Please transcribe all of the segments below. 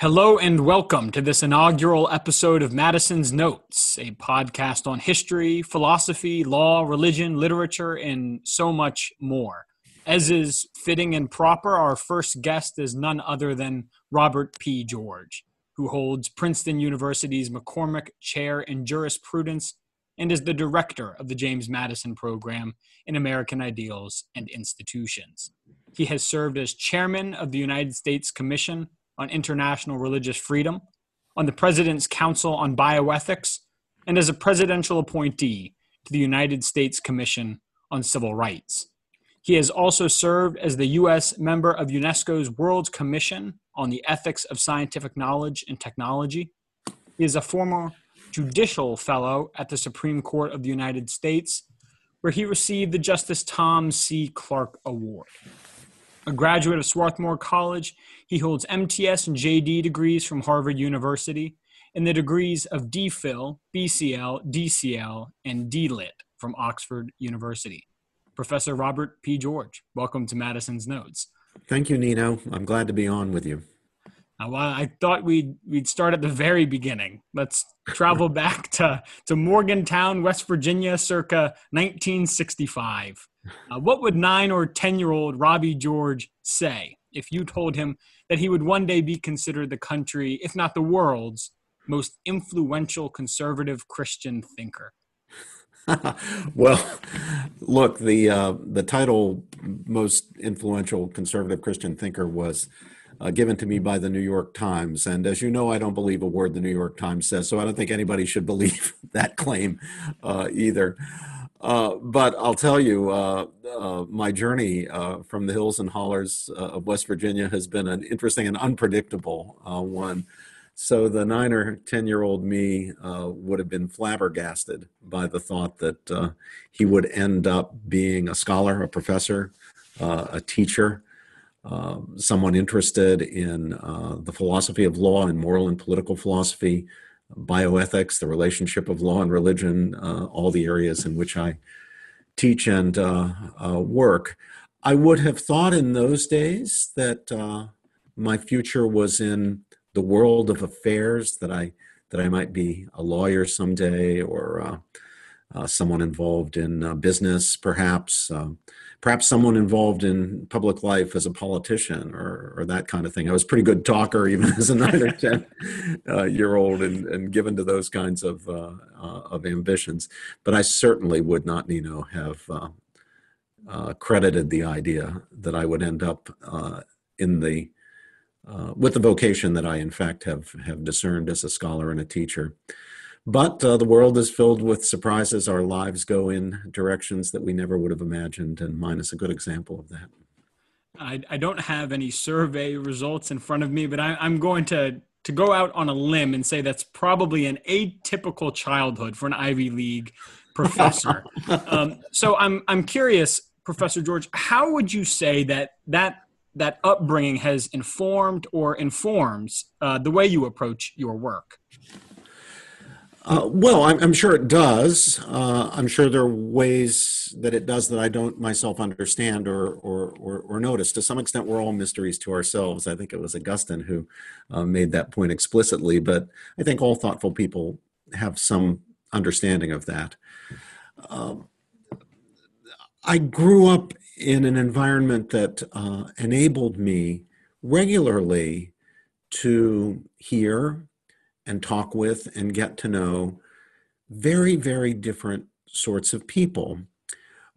Hello and welcome to this inaugural episode of Madison's Notes, a podcast on history, philosophy, law, religion, literature, and so much more. As is fitting and proper, our first guest is none other than Robert P. George, who holds Princeton University's McCormick Chair in Jurisprudence and is the director of the James Madison Program in American Ideals and Institutions. He has served as chairman of the United States Commission on International Religious Freedom, on the President's Council on Bioethics, and as a presidential appointee to the United States Commission on Civil Rights. He has also served as the U.S. member of UNESCO's World Commission on the Ethics of Scientific Knowledge and Technology. He is a former judicial fellow at the Supreme Court of the United States, where he received the Justice Tom C. Clark Award. A graduate of Swarthmore College, he holds MTS and JD degrees from Harvard University and the degrees of DPhil, BCL, DCL, and DLit from Oxford University. Professor Robert P. George, welcome to Madison's Notes. Thank you, Nino. I'm glad to be on with you. Well, I thought we'd start at the very beginning. Let's travel back to Morgantown, West Virginia, circa 1965. What would 9 or 10-year-old Robbie George say if you told him that he would one day be considered the country, if not the world's, most influential conservative Christian thinker? Well, look, the title "Most Influential Conservative Christian Thinker" was given to me by the New York Times. And as you know, I don't believe a word the New York Times says, so I don't think anybody should believe that claim either. But I'll tell you, my journey from the hills and hollers of West Virginia has been an interesting and unpredictable one. So the 9 or 10-year-old me would have been flabbergasted by the thought that he would end up being a scholar, a professor, a teacher, someone interested in the philosophy of law and moral and political philosophy, bioethics, the relationship of law and religion, all the areas in which I teach and work. I would have thought in those days that my future was in the world of affairs, that I might be a lawyer someday, or someone involved in business, perhaps someone involved in public life as a politician, or that kind of thing. I was a pretty good talker even as a 9 or 10-year-old and given to those kinds of ambitions. But I certainly would not, Nino, have credited the idea that I would end up with the vocation that I, in fact, have discerned as a scholar and a teacher. But the world is filled with surprises. Our lives go in directions that we never would have imagined, and mine is a good example of that. I don't have any survey results in front of me, but I'm going to go out on a limb and say that's probably an atypical childhood for an Ivy League professor. So I'm curious, Professor George, how would you say that upbringing has informed or informs the way you approach your work? Well, I'm sure it does. I'm sure there are ways that it does that I don't myself understand or notice. To some extent, we're all mysteries to ourselves. I think it was Augustine who made that point explicitly, but I think all thoughtful people have some understanding of that. I grew up in an environment that enabled me regularly to hear and talk with and get to know very, very different sorts of people.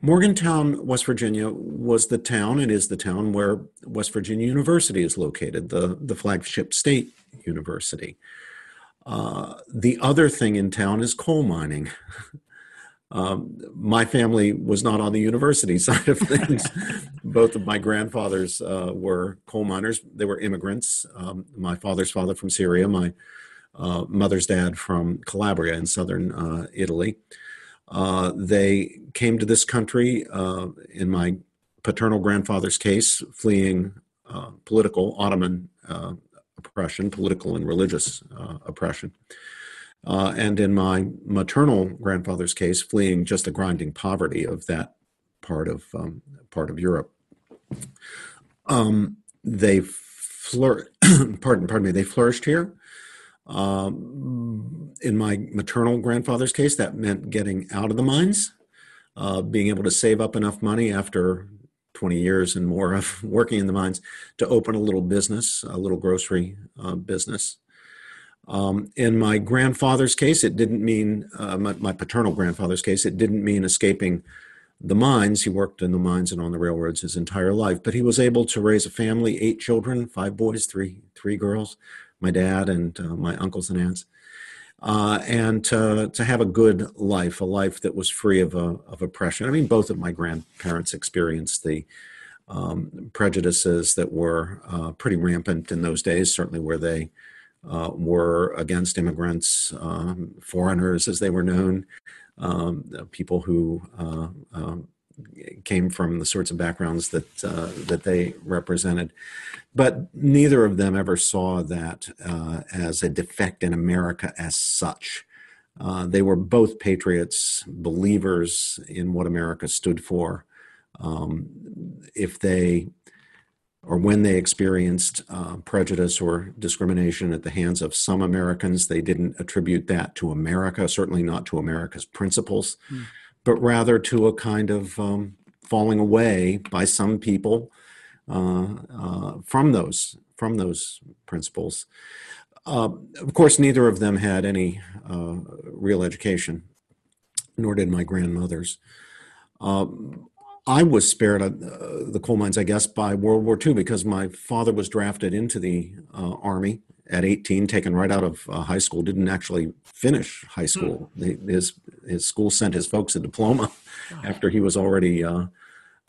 Morgantown, West Virginia was the town and is the town where West Virginia University is located, the flagship state university. The other thing in town is coal mining. My family was not on the university side of things. Both of my grandfathers were coal miners. They were immigrants. My father's father from Syria, my mother's dad from Calabria in southern Italy. They came to this country, in my paternal grandfather's case, fleeing political Ottoman oppression, political and religious oppression. And in my maternal grandfather's case, fleeing just the grinding poverty of that part of Europe. They flourished here. In my maternal grandfather's case, that meant getting out of the mines, being able to save up enough money after 20 years and more of working in the mines to open a little business, a little grocery business. In my grandfather's case, it didn't mean, my paternal grandfather's case, it didn't mean escaping the mines. He worked in the mines and on the railroads his entire life, but he was able to raise a family, 8 children, 5 boys, three girls, my dad and my uncles and aunts, and to have a good life, a life that was free of oppression. I mean, both of my grandparents experienced the prejudices that were pretty rampant in those days, certainly where they were against immigrants, foreigners as they were known, people who came from the sorts of backgrounds that they represented. But neither of them ever saw that as a defect in America as such. They were both patriots, believers in what America stood for. If they or when they experienced prejudice or discrimination at the hands of some Americans, they didn't attribute that to America, certainly not to America's principles, but rather to a kind of falling away by some people from those principles. Of course, neither of them had any real education, nor did my grandmother's. I was spared the coal mines, I guess, by World War II because my father was drafted into the Army at 18, taken right out of high school, didn't actually finish high school. His school sent his folks a diploma after he was already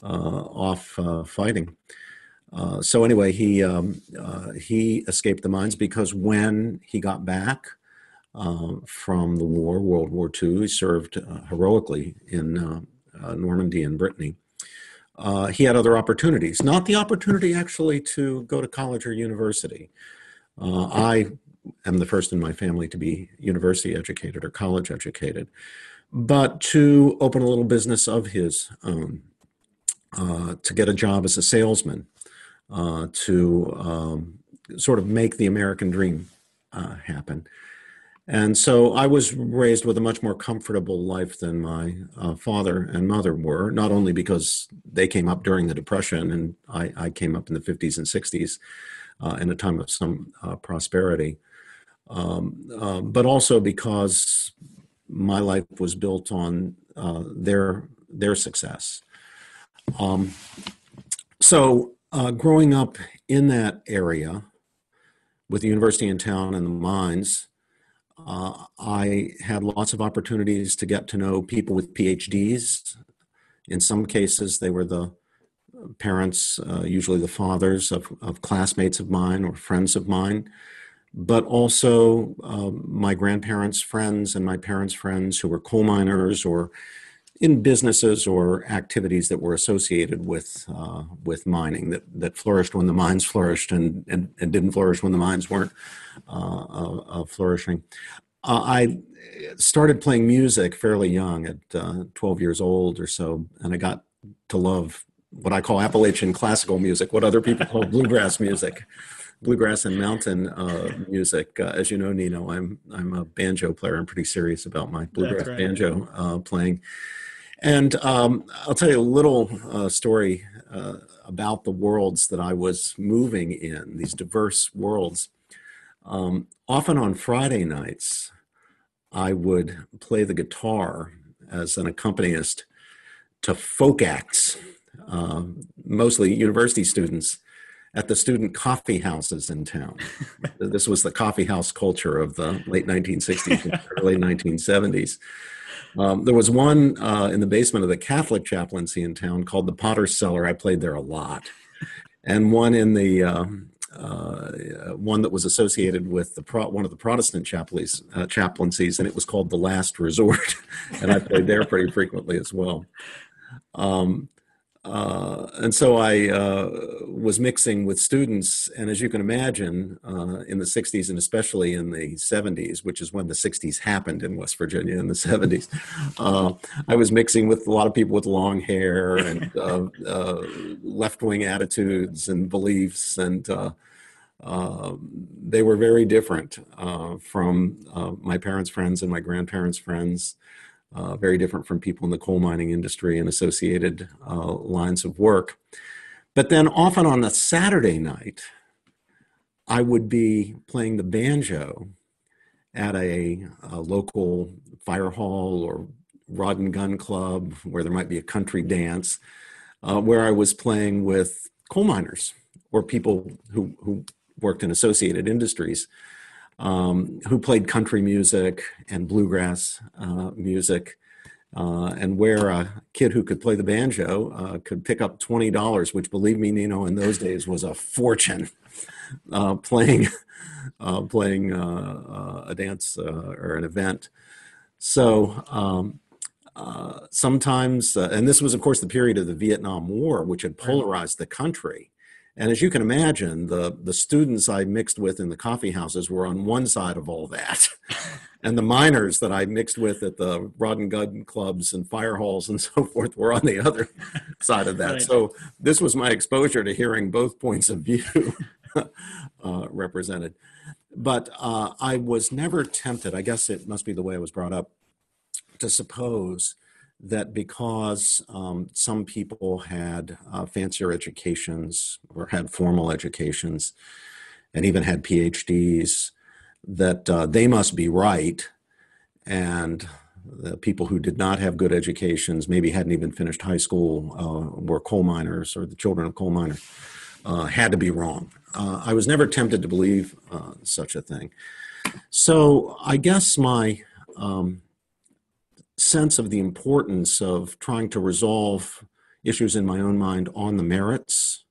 off fighting. So anyway, he escaped the mines because when he got back from the war, World War II, he served heroically in Normandy and Brittany. He had other opportunities, not the opportunity actually to go to college or university. I am the first in my family to be university educated or college educated, but to open a little business of his own, to get a job as a salesman, to sort of make the American dream happen. And so I was raised with a much more comfortable life than my father and mother were, not only because they came up during the Depression and I came up in the 50s and 60s in a time of some prosperity, but also because my life was built on their success. So growing up in that area with the university in town and the mines, I had lots of opportunities to get to know people with PhDs. In some cases, they were the parents, usually the fathers of classmates of mine or friends of mine, but also my grandparents' friends and my parents' friends who were coal miners or in businesses or activities that were associated with mining that flourished when the mines flourished and didn't flourish when the mines weren't flourishing. I started playing music fairly young at 12 years old or so, and I got to love what I call Appalachian classical music, what other people call bluegrass music, bluegrass and mountain music. As you know, Nino, I'm a banjo player. I'm pretty serious about my bluegrass banjo playing. And I'll tell you a little story about the worlds that I was moving in, these diverse worlds. Often on Friday nights, I would play the guitar as an accompanist to folk acts, mostly university students, at the student coffee houses in town. This was the coffee house culture of the late 1960s and early 1970s. There was one in the basement of the Catholic chaplaincy in town called the Potter's Cellar. I played there a lot. And one in the one that was associated with one of the Protestant chaplaincies, and it was called The Last Resort. And I played there pretty frequently as well. And so I was mixing with students, and as you can imagine, in the 60s and especially in the 70s, which is when the 60s happened in West Virginia in the 70s, I was mixing with a lot of people with long hair and left-wing attitudes and beliefs, and they were very different from my parents' friends and my grandparents' friends. Very different from people in the coal mining industry and associated lines of work. But then often on a Saturday night, I would be playing the banjo at a local fire hall or rod and gun club where there might be a country dance, where I was playing with coal miners or people who worked in associated industries. Who played country music and bluegrass music, and where a kid who could play the banjo could pick up $20, which, believe me, Nino, in those days was a fortune, playing a dance or an event. So sometimes, and this was, of course, the period of the Vietnam War, which had polarized the country. And as you can imagine, the students I mixed with in the coffee houses were on one side of all that. And the miners that I mixed with at the rod and gun clubs and fire halls and so forth were on the other side of that. Right. So this was my exposure to hearing both points of view represented. But I was never tempted, I guess it must be the way I was brought up, to suppose that because some people had fancier educations or had formal educations and even had PhDs, that they must be right. And the people who did not have good educations, maybe hadn't even finished high school, were coal miners or the children of coal miners, had to be wrong. I was never tempted to believe such a thing. So I guess my sense of the importance of trying to resolve issues in my own mind on the merits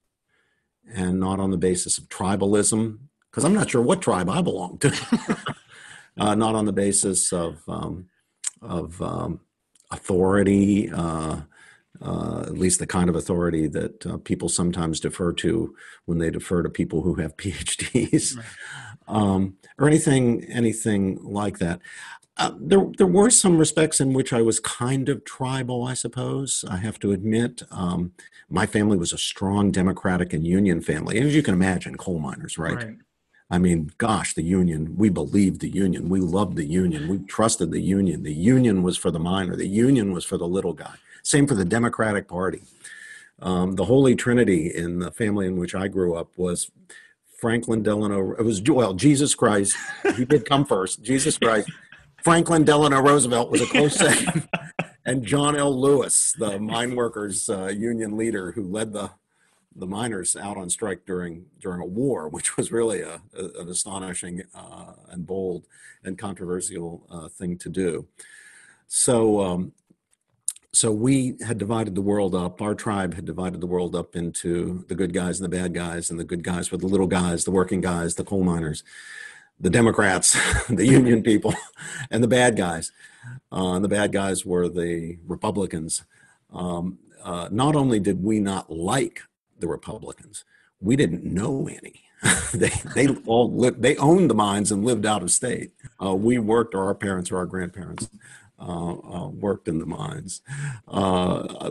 and not on the basis of tribalism, because I'm not sure what tribe I belong to, not on the basis of authority, at least the kind of authority that people sometimes defer to when they defer to people who have PhDs, or anything like that. There were some respects in which I was kind of tribal, I suppose, I have to admit. My family was a strong Democratic and Union family. And as you can imagine, coal miners, right? I mean, gosh, the Union, we believed the Union. We loved the Union. We trusted the Union. The Union was for the miner. The Union was for the little guy. Same for the Democratic Party. The Holy Trinity in the family in which I grew up was Franklin Delano. It was, well, Jesus Christ. He did come first. Jesus Christ. Franklin Delano Roosevelt was a close second, and John L. Lewis, the mine workers union leader who led the miners out on strike during a war, which was really an astonishing and bold and controversial thing to do. So, so we had divided the world up. Our tribe had divided the world up into the good guys and the bad guys, and the good guys were the little guys, the working guys, the coal miners, the Democrats, the Union people, and the bad guys. And the bad guys were the Republicans. Not only did we not like the Republicans, we didn't know any. they all lived, they owned the mines and lived out of state. We worked, or our parents or our grandparents worked in the mines.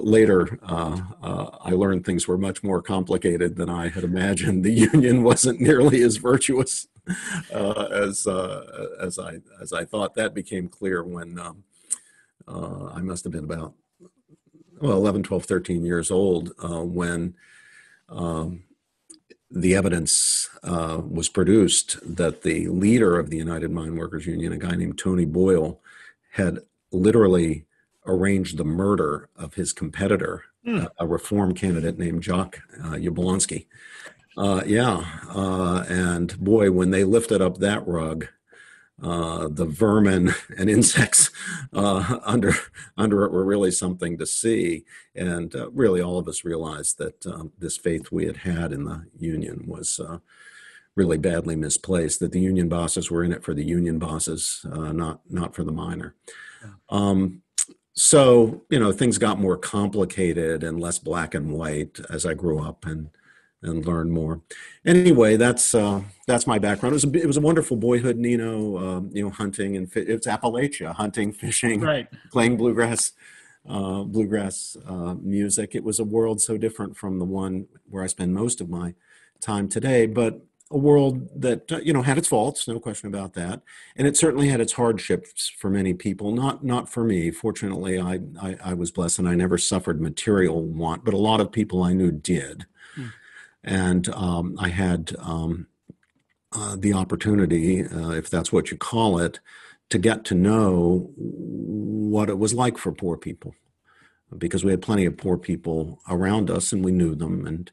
Later, I learned things were much more complicated than I had imagined. The Union wasn't nearly as virtuous as I thought. That became clear when I must have been about 11, 12, 13 years old when the evidence was produced that the leader of the United Mine Workers Union, a guy named Tony Boyle, had literally arranged the murder of his competitor, a reform candidate named Jock Yablonsky. And boy, when they lifted up that rug, the vermin and insects under it were really something to see. And really all of us realized that this faith we had in the Union really badly misplaced, that the union bosses were in it for the union bosses, not for the miner. Yeah. So, you know, things got more complicated and less black and white as I grew up and learned more. Anyway, that's my background. It was a wonderful boyhood, Nino, hunting and it's Appalachia, hunting, fishing, right, playing bluegrass music. It was a world so different from the one where I spend most of my time today, but a world that, had its faults, no question about that. And it certainly had its hardships for many people, not for me. Fortunately, I was blessed and I never suffered material want, but a lot of people I knew did. Mm. And I had the opportunity, if that's what you call it, to get to know what it was like for poor people, because we had plenty of poor people around us and we knew them. And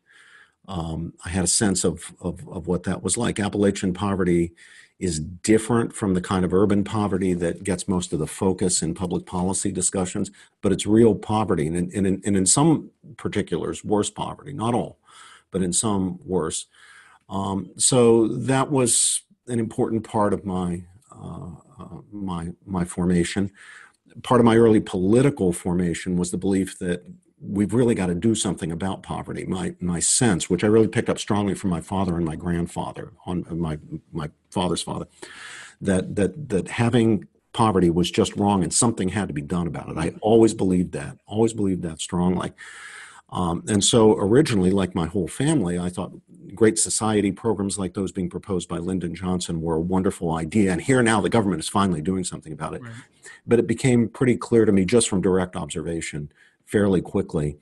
I had a sense of what that was like. Appalachian poverty is different from the kind of urban poverty that gets most of the focus in public policy discussions, but it's real poverty. And in some particulars, worse poverty, not all, but in some worse. So that was an important part of my my formation. Part of my early political formation was the belief that we've really got to do something about poverty. My sense, which I really picked up strongly from my father and my grandfather, on my father's father, that having poverty was just wrong and something had to be done about it. I always believed that strongly. And so originally, like my whole family, I thought Great Society programs like those being proposed by Lyndon Johnson were a wonderful idea. And here now the government is finally doing something about it. Right. But it became pretty clear to me just from direct observation fairly quickly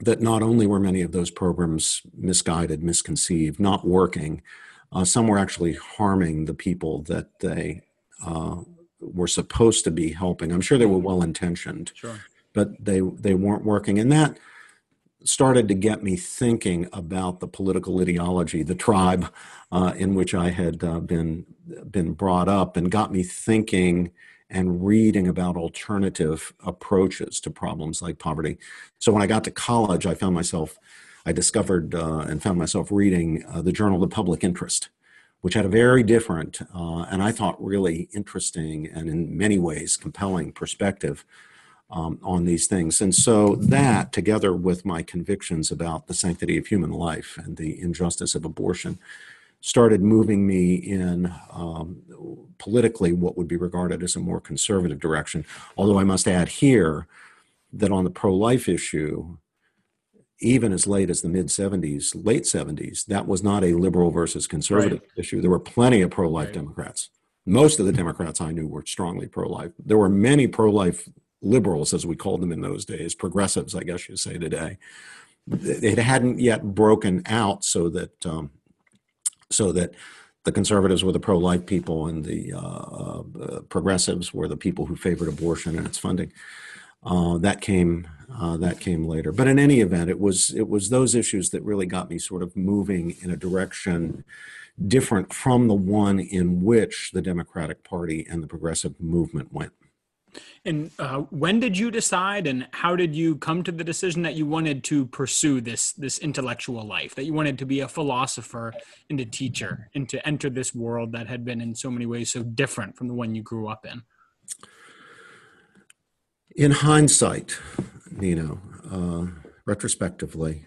that not only were many of those programs misguided, misconceived, not working, some were actually harming the people that they were supposed to be helping. I'm sure they were well-intentioned, sure, but they weren't working. And that started to get me thinking about the political ideology, the tribe in which I had been brought up, and got me thinking and reading about alternative approaches to problems like poverty. So when I got to college, I discovered and found myself reading the journal The Public Interest, which had a very different and I thought really interesting and in many ways compelling perspective on these things. And so that, together with my convictions about the sanctity of human life and the injustice of abortion, started moving me in politically what would be regarded as a more conservative direction. Although I must add here that on the pro-life issue, even as late as the late 70s, that was not a liberal versus conservative issue. There were plenty of pro-life Democrats. Most of the Democrats I knew were strongly pro-life. There were many pro-life liberals, as we called them in those days, progressives, I guess you say today. It hadn't yet broken out so that the conservatives were the pro-life people and the progressives were the people who favored abortion and its funding. That came later. But in any event, it was those issues that really got me sort of moving in a direction different from the one in which the Democratic Party and the progressive movement went. And when did you decide, and how did you come to the decision that you wanted to pursue this intellectual life, that you wanted to be a philosopher and a teacher, and to enter this world that had been in so many ways so different from the one you grew up in? In hindsight, retrospectively,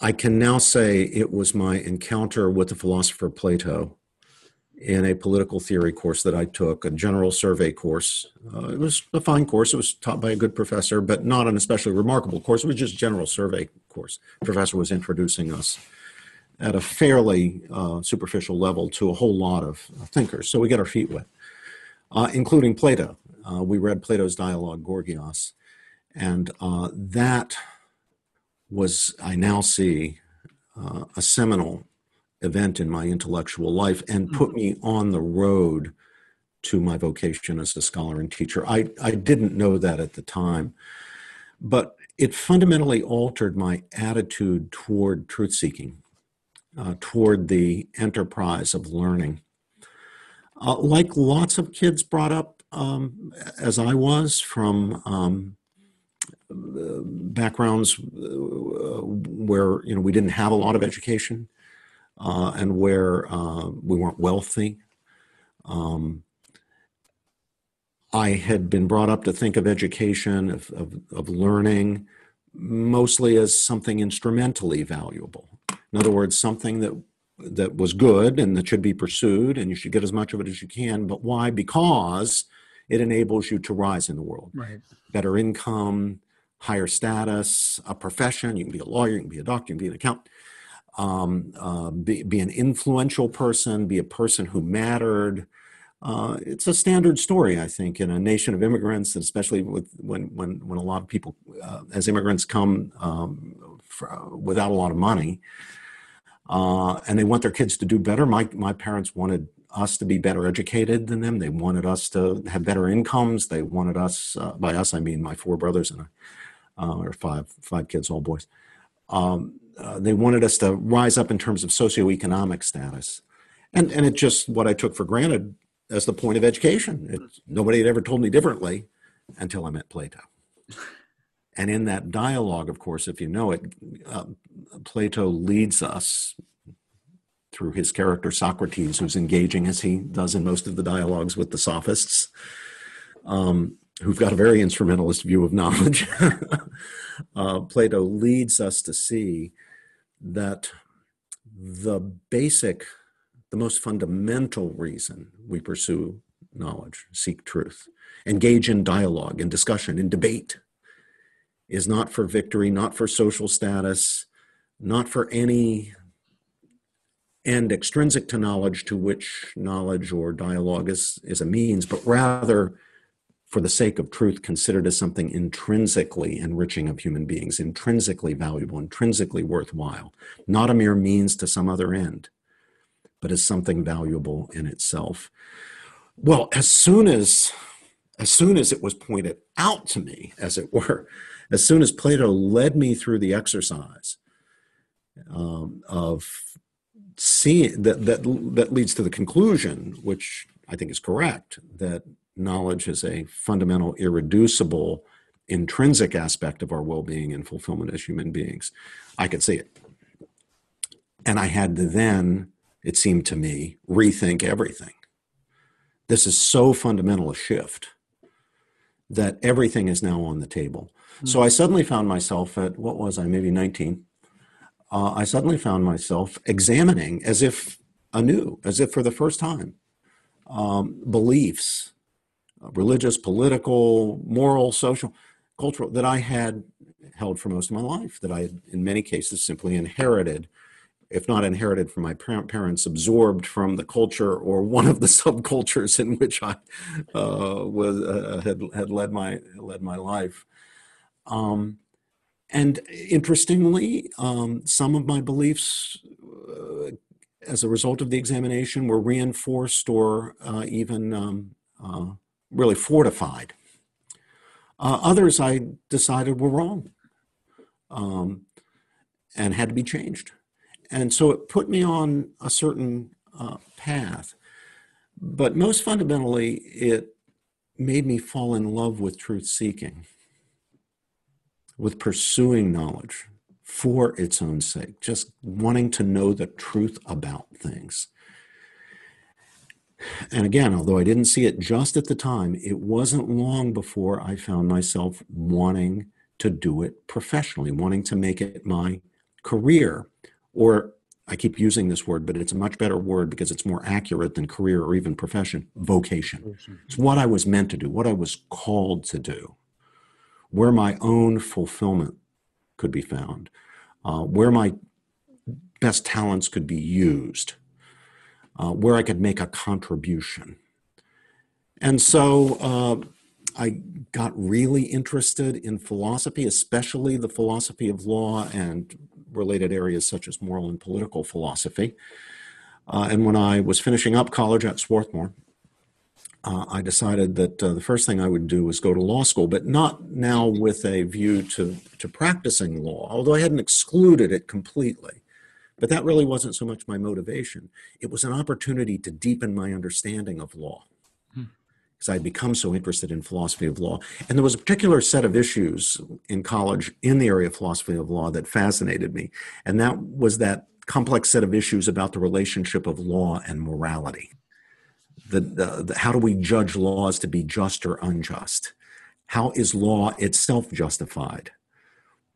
I can now say it was my encounter with the philosopher Plato in a political theory course that I took, a general survey course. It was a fine course. It was taught by a good professor, but not an especially remarkable course. It was just a general survey course. The professor was introducing us at a fairly superficial level to a whole lot of thinkers. So we got our feet wet, including Plato. We read Plato's dialogue, Gorgias, and that was, I now see, a seminal event in my intellectual life and put me on the road to my vocation as a scholar and teacher. I didn't know that at the time, but it fundamentally altered my attitude toward truth-seeking, toward the enterprise of learning. Like lots of kids brought up, as I was, from backgrounds where we didn't have a lot of education, and where we weren't wealthy. I had been brought up to think of education, of learning, mostly as something instrumentally valuable. In other words, something that was good and that should be pursued, and you should get as much of it as you can. But why? Because it enables you to rise in the world. Right. Better income, higher status, a profession. You can be a lawyer, you can be a doctor, you can be an accountant, be an influential person, be a person who mattered. It's a standard story, I think, in a nation of immigrants, and especially when a lot of people, as immigrants, come without a lot of money, and they want their kids to do better. My parents wanted us to be better educated than them. They wanted us to have better incomes. They wanted us, by us I mean my four brothers and or five kids, all boys. They wanted us to rise up in terms of socioeconomic status, and it's just what I took for granted. That's the point of education. Nobody had ever told me differently until I met Plato. And in that dialogue, of course, if you know it, Plato leads us through his character Socrates, who's engaging as he does in most of the dialogues with the sophists, who've got a very instrumentalist view of knowledge. Plato leads us to see that the most fundamental reason we pursue knowledge, seek truth, engage in dialogue, in discussion, in debate, is not for victory, not for social status, not for any end extrinsic to knowledge, to which knowledge or dialogue is a means, but rather for the sake of truth, considered as something intrinsically enriching of human beings, intrinsically valuable, intrinsically worthwhile, not a mere means to some other end, but as something valuable in itself. Well, as soon as it was pointed out to me, as it were, as soon as Plato led me through the exercise of seeing that leads to the conclusion, which I think is correct, that knowledge is a fundamental, irreducible, intrinsic aspect of our well-being and fulfillment as human beings, I could see it. And I had to then, it seemed to me, rethink everything. This is so fundamental a shift that everything is now on the table. Mm-hmm. So I suddenly found myself at, what was I, maybe 19? I suddenly found myself examining as if for the first time, beliefs, religious, political, moral, social, cultural, that I had held for most of my life, that I had in many cases simply inherited, if not inherited from my parents, absorbed from the culture or one of the subcultures in which I had led my life. And interestingly, some of my beliefs, as a result of the examination, were reinforced or even really fortified. Others I decided were wrong and had to be changed. And so it put me on a certain path, but most fundamentally, it made me fall in love with truth-seeking, with pursuing knowledge for its own sake, just wanting to know the truth about things. And again, although I didn't see it just at the time, it wasn't long before I found myself wanting to do it professionally, wanting to make it my career. Or, I keep using this word, but it's a much better word because it's more accurate than career or even profession, vocation. It's what I was meant to do, what I was called to do, where my own fulfillment could be found, where my best talents could be used, where I could make a contribution. And so I got really interested in philosophy, especially the philosophy of law and related areas such as moral and political philosophy. And when I was finishing up college at Swarthmore, I decided that the first thing I would do was go to law school, but not now with a view to practicing law, although I hadn't excluded it completely. But that really wasn't so much my motivation. It was an opportunity to deepen my understanding of law, because I'd become so interested in philosophy of law. And there was a particular set of issues in college in the area of philosophy of law that fascinated me. And that was that complex set of issues about the relationship of law and morality. How do we judge laws to be just or unjust? How is law itself justified?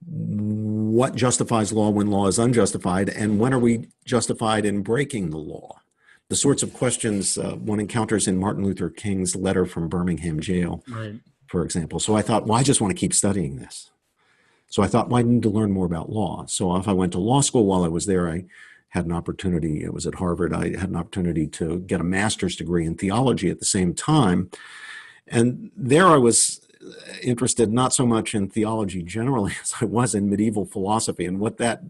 What justifies law when law is unjustified? And when are we justified in breaking the law? The sorts of questions one encounters in Martin Luther King's letter from Birmingham jail, right, for example. So I thought, well, I just want to keep studying this. So I thought, well, I need to learn more about law. So if I went to law school while I was there, I had an opportunity, it was at Harvard, I had an opportunity to get a master's degree in theology at the same time. And there I was interested not so much in theology generally as I was in medieval philosophy and what that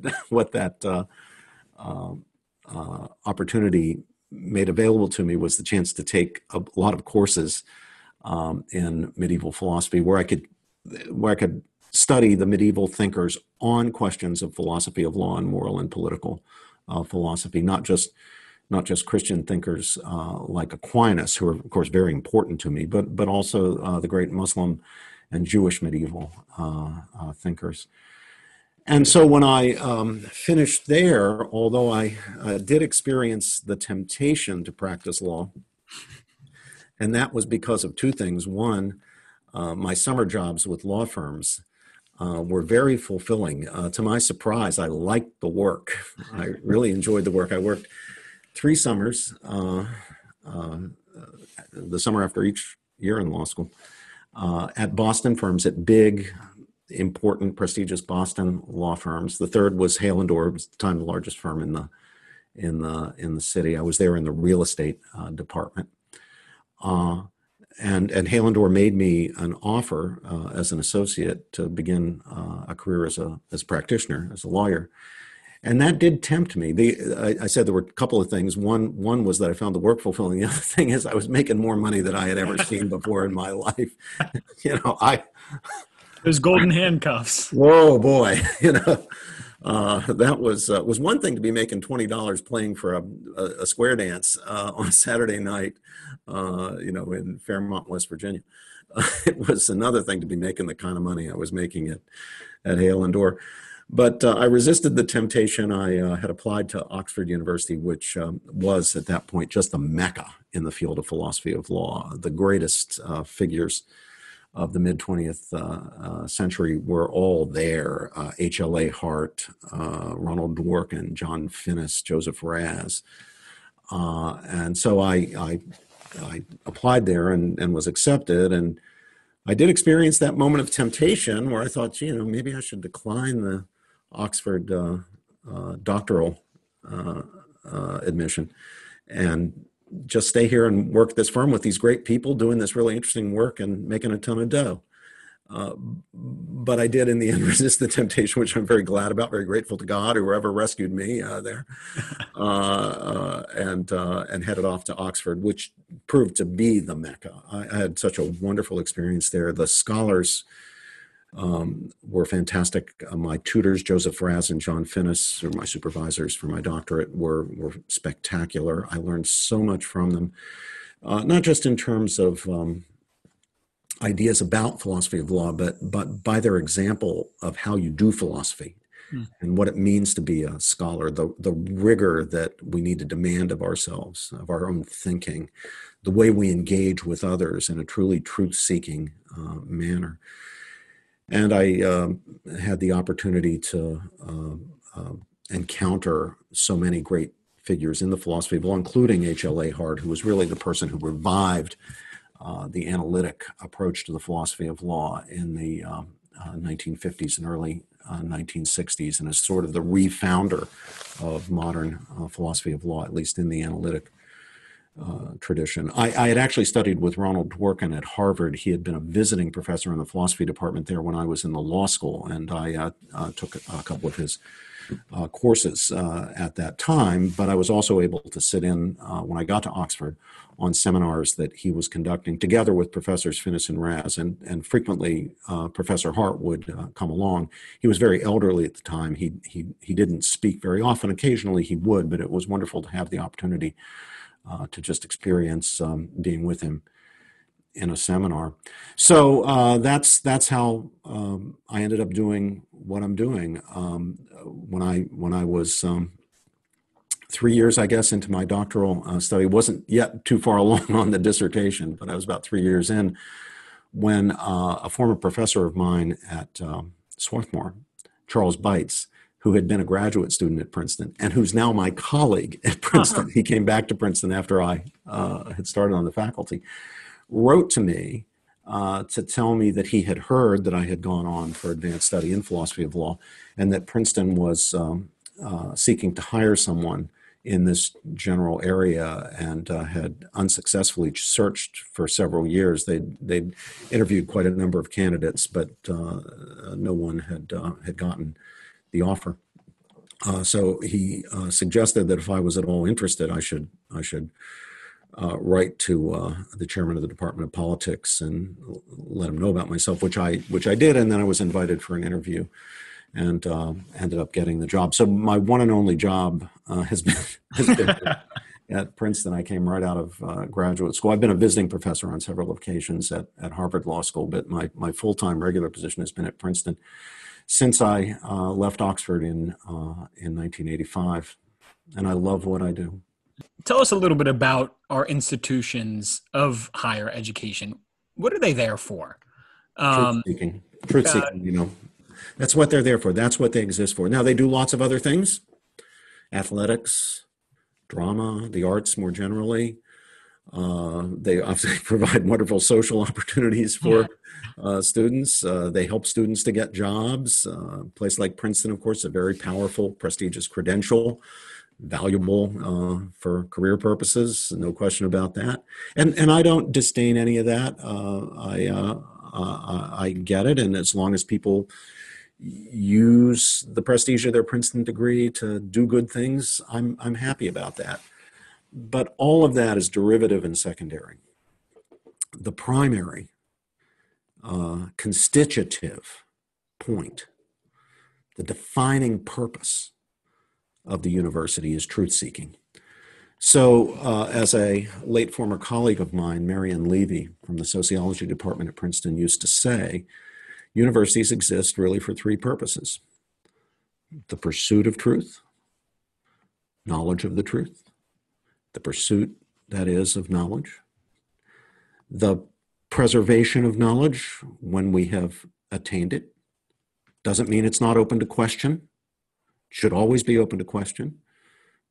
opportunity made available to me was the chance to take a lot of courses in medieval philosophy where I could study the medieval thinkers on questions of philosophy of law and moral and political philosophy, not just Christian thinkers like Aquinas, who are of course very important to me, but also the great Muslim and Jewish medieval thinkers. And so when I finished there, although I did experience the temptation to practice law, and that was because of two things. One, my summer jobs with law firms were very fulfilling. To my surprise, I liked the work. I really enjoyed the work. I worked 3 summers, the summer after each year in law school, at Boston firms, at big, important, prestigious Boston law firms. The third was Hale and Dorr, it was at the time the largest firm in the city. I was there in the real estate department, and Hale and Dorr made me an offer as an associate to begin a career as a practitioner, as a lawyer, and that did tempt me. I said there were a couple of things. One was that I found the work fulfilling. The other thing is I was making more money than I had ever seen before in my life. Those golden handcuffs. Whoa, boy! That was one thing to be making $20 playing for a square dance on a Saturday night, in Fairmont, West Virginia. It was another thing to be making the kind of money I was making at Hale and Dorr. But I resisted the temptation. I had applied to Oxford University, which was at that point just the mecca in the field of philosophy of law. The greatest figures of the mid-20th century were all there. H.L.A. Hart, Ronald Dworkin, John Finnis, Joseph Raz. And so I applied there and was accepted. And I did experience that moment of temptation where I thought, maybe I should decline the Oxford doctoral admission and just stay here and work this firm with these great people doing this really interesting work and making a ton of dough. But I did in the end resist the temptation, which I'm very glad about, very grateful to God, whoever rescued me there, and headed off to Oxford, which proved to be the Mecca. I had such a wonderful experience there. The scholars were fantastic. My tutors, Joseph Raz and John Finnis, who were my supervisors for my doctorate, were spectacular. I learned so much from them, not just in terms of ideas about philosophy of law, but by their example of how you do philosophy and what it means to be a scholar, the rigor that we need to demand of ourselves, of our own thinking, the way we engage with others in a truly truth-seeking manner. And I had the opportunity to encounter so many great figures in the philosophy of law, including H.L.A. Hart, who was really the person who revived the analytic approach to the philosophy of law in the 1950s and early 1960s, and is sort of the refounder of modern philosophy of law, at least in the analytic tradition. I had actually studied with Ronald Dworkin at Harvard. He had been a visiting professor in the philosophy department there when I was in the law school, and I took a couple of his courses at that time, but I was also able to sit in when I got to Oxford on seminars that he was conducting together with Professors Finnis and Raz, and frequently Professor Hart would come along. He was very elderly at the time. He didn't speak very often. Occasionally he would, but it was wonderful to have the opportunity to just experience being with him in a seminar. So that's how I ended up doing what I'm doing. When I was 3 years, I guess, into my doctoral study. Wasn't yet too far along on the dissertation, but I was about 3 years in when a former professor of mine at Swarthmore, Charles Bites, who had been a graduate student at Princeton and who's now my colleague at Princeton. Uh-huh. He came back to Princeton after I had started on the faculty, wrote to me to tell me that he had heard that I had gone on for advanced study in philosophy of law and that Princeton was seeking to hire someone in this general area and had unsuccessfully searched for several years. They'd interviewed quite a number of candidates, but no one had gotten the offer. So he suggested that if I was at all interested, I should write to the chairman of the Department of Politics and let him know about myself, which I did, and then I was invited for an interview, and ended up getting the job. So my one and only job has been at Princeton. I came right out of graduate school. I've been a visiting professor on several occasions at Harvard Law School, but my full-time regular position has been at Princeton since I left Oxford in 1985, and I love what I do. Tell us a little bit about our institutions of higher education. What are they there for? Truth-seeking, you know. That's what they're there for. That's what they exist for. Now, they do lots of other things, athletics, drama, the arts more generally. They obviously provide wonderful social opportunities for students. They help students to get jobs. A place like Princeton, of course, a very powerful, prestigious credential, valuable for career purposes, no question about that. And I don't disdain any of that. I get it, and as long as people use the prestige of their Princeton degree to do good things, I'm happy about that. But all of that is derivative and secondary. The primary constitutive point, the defining purpose of the university is truth-seeking. So as a late former colleague of mine, Marianne Levy from the sociology department at Princeton used to say, universities exist really for three purposes: the pursuit of truth, knowledge of the truth, the pursuit, that is, of knowledge, the preservation of knowledge when we have attained it. Doesn't mean it's not open to question. Should always be open to question,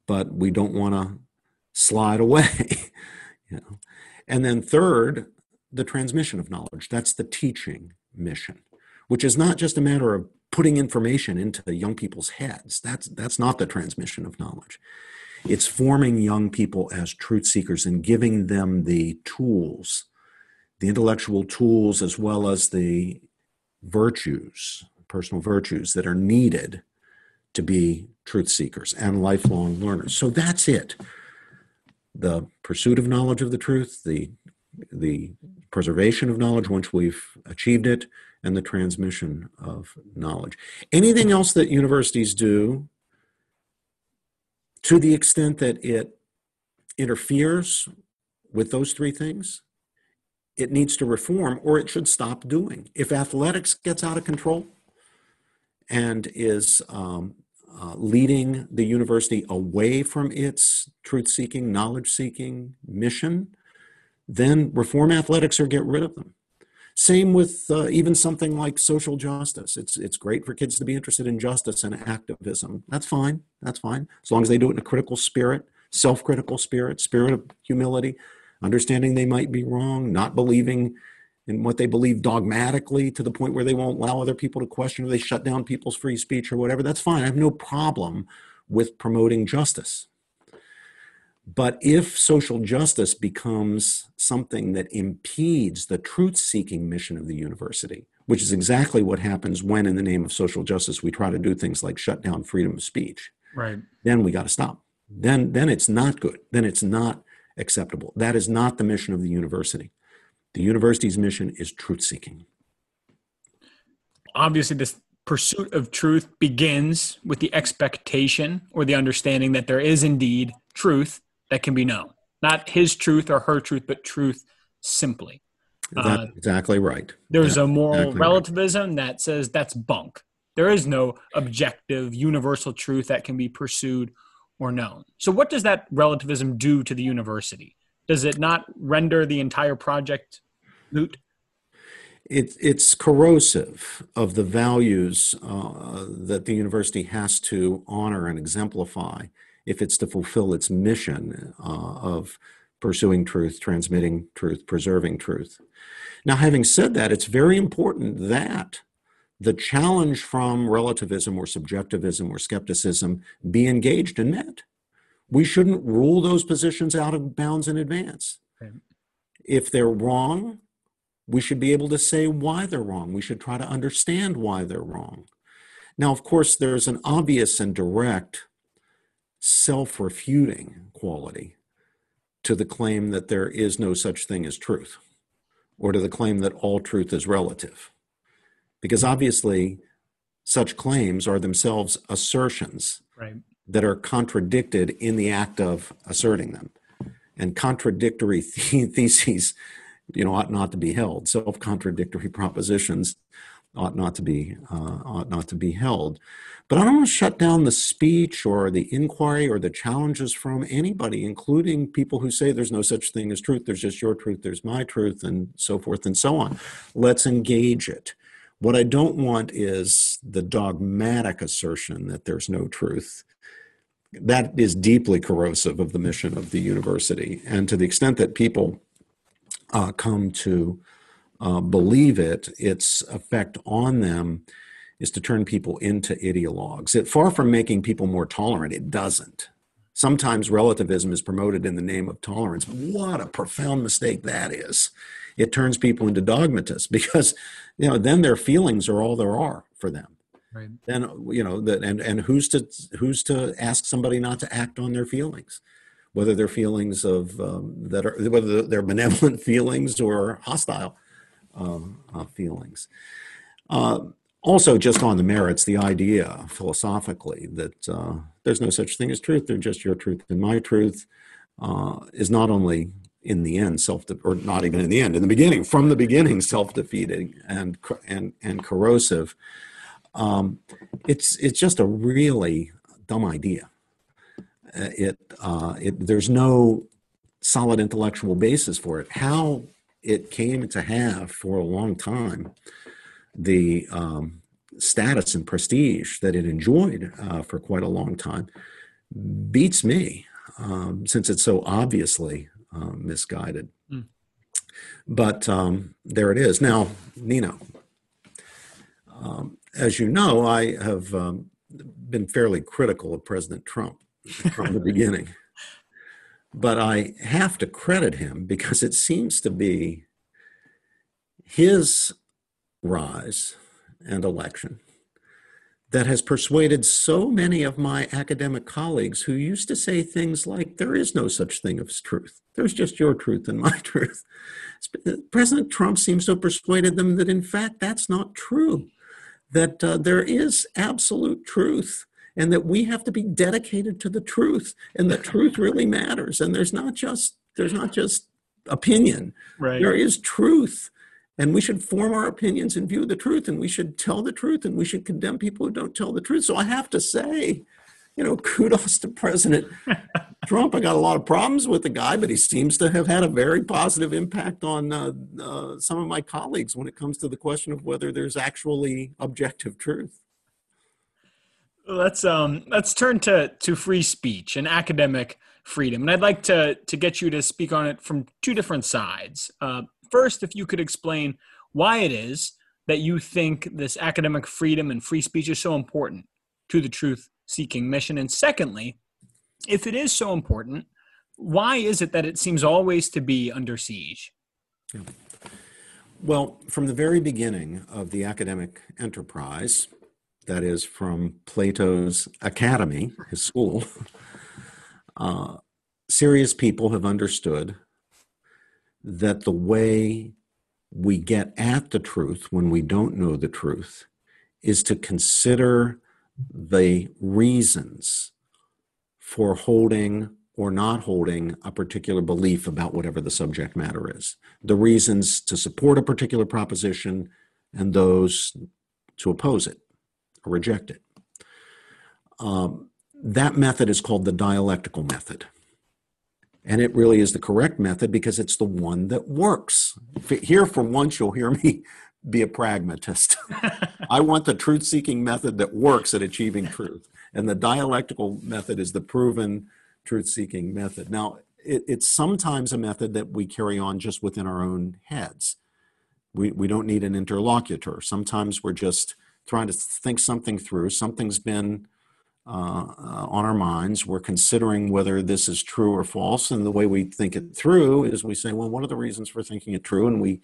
but we don't want to slide away, you know. And then third, the transmission of knowledge. That's the teaching mission, which is not just a matter of putting information into the young people's heads. That's not the transmission of knowledge. It's forming young people as truth seekers and giving them the tools, the intellectual tools, as well as the virtues, personal virtues that are needed to be truth seekers and lifelong learners. So that's it. The pursuit of knowledge of the truth, the preservation of knowledge once we've achieved it, and the transmission of knowledge. Anything else that universities do, to the extent that it interferes with those three things, it needs to reform, or it should stop doing. If athletics gets out of control and is leading the university away from its truth-seeking, knowledge-seeking mission, then reform athletics or get rid of them. Same with even something like social justice. It's great for kids to be interested in justice and activism. That's fine. As long as they do it in a critical spirit, self-critical spirit, spirit of humility, understanding they might be wrong, not believing in what they believe dogmatically to the point where they won't allow other people to question or they shut down people's free speech or whatever. That's fine. I have no problem with promoting justice. But if social justice becomes something that impedes the truth-seeking mission of the university, which is exactly what happens when, in the name of social justice, we try to do things like shut down freedom of speech, right? Then we got to stop. Then it's not good. Then it's not acceptable. That is not the mission of the university. The university's mission is truth-seeking. Obviously, this pursuit of truth begins with the expectation or the understanding that there is indeed truth that can be known. Not his truth or her truth, but truth simply. That's exactly right. There's a moral relativism that says that's bunk. There is no objective, universal truth that can be pursued or known. So what does that relativism do to the university? Does it not render the entire project moot? It's corrosive of the values that the university has to honor and exemplify if it's to fulfill its mission of pursuing truth, transmitting truth, preserving truth. Now, having said that, it's very important that the challenge from relativism or subjectivism or skepticism be engaged and met. We shouldn't rule those positions out of bounds in advance. Right. If they're wrong, we should be able to say why they're wrong. We should try to understand why they're wrong. Now, of course, there's an obvious and direct self-refuting quality to the claim that there is no such thing as truth, or to the claim that all truth is relative. Because obviously, such claims are themselves assertions right. that are contradicted in the act of asserting them. And contradictory theses, ought not to be held. Self-contradictory propositions ought not to be held. But I don't want to shut down the speech or the inquiry or the challenges from anybody, including people who say there's no such thing as truth, there's just your truth, there's my truth, and so forth and so on. Let's engage it. What I don't want is the dogmatic assertion that there's no truth. That is deeply corrosive of the mission of the university. And to the extent that people come to believe it, its effect on them is to turn people into ideologues. It far from making people more tolerant, it doesn't. Sometimes relativism is promoted in the name of tolerance. What a profound mistake that is. It turns people into dogmatists because, then their feelings are all there are for them. Right. Then, and who's to ask somebody not to act on their feelings, whether they're feelings of whether they're benevolent feelings or hostile feelings. Also, just on the merits, the idea philosophically that there's no such thing as truth, they're just your truth and my truth, is not only in the end, in the beginning, from the beginning, self-defeating and corrosive. It's just a really dumb idea. There's no solid intellectual basis for it. How it came to have for a long time the status and prestige that it enjoyed for quite a long time beats me, since it's so obviously misguided. Mm. But there it is. Now, Nino, as you know, I have been fairly critical of President Trump from the beginning, but I have to credit him because it seems to be his rise and election that has persuaded so many of my academic colleagues who used to say things like, there is no such thing as truth. There's just your truth and my truth. President Trump seems to have persuaded them that, in fact, that's not true, that there is absolute truth, and that we have to be dedicated to the truth, and that truth really matters. And there's not just opinion. Right. There is truth. And we should form our opinions in view of the truth, and we should tell the truth, and we should condemn people who don't tell the truth. So I have to say, kudos to President Trump. I got a lot of problems with the guy, but he seems to have had a very positive impact on some of my colleagues when it comes to the question of whether there's actually objective truth. Let's turn to free speech and academic freedom. And I'd like to get you to speak on it from two different sides. First, if you could explain why it is that you think this academic freedom and free speech is so important to the truth-seeking mission. And secondly, if it is so important, why is it that it seems always to be under siege? Yeah. Well, from the very beginning of the academic enterprise, that is from Plato's academy, his school, serious people have understood that the way we get at the truth when we don't know the truth is to consider the reasons for holding or not holding a particular belief about whatever the subject matter is. The reasons to support a particular proposition and those to oppose it or reject it. That method is called the dialectical method. And it really is the correct method because it's the one that works. Here, for once, you'll hear me be a pragmatist. I want the truth-seeking method that works at achieving truth. And the dialectical method is the proven truth-seeking method. Now, it's sometimes a method that we carry on just within our own heads. We don't need an interlocutor. Sometimes we're just trying to think something through. Something's been on our minds. We're considering whether this is true or false. And the way we think it through is we say, well, what are the reasons for thinking it true? And we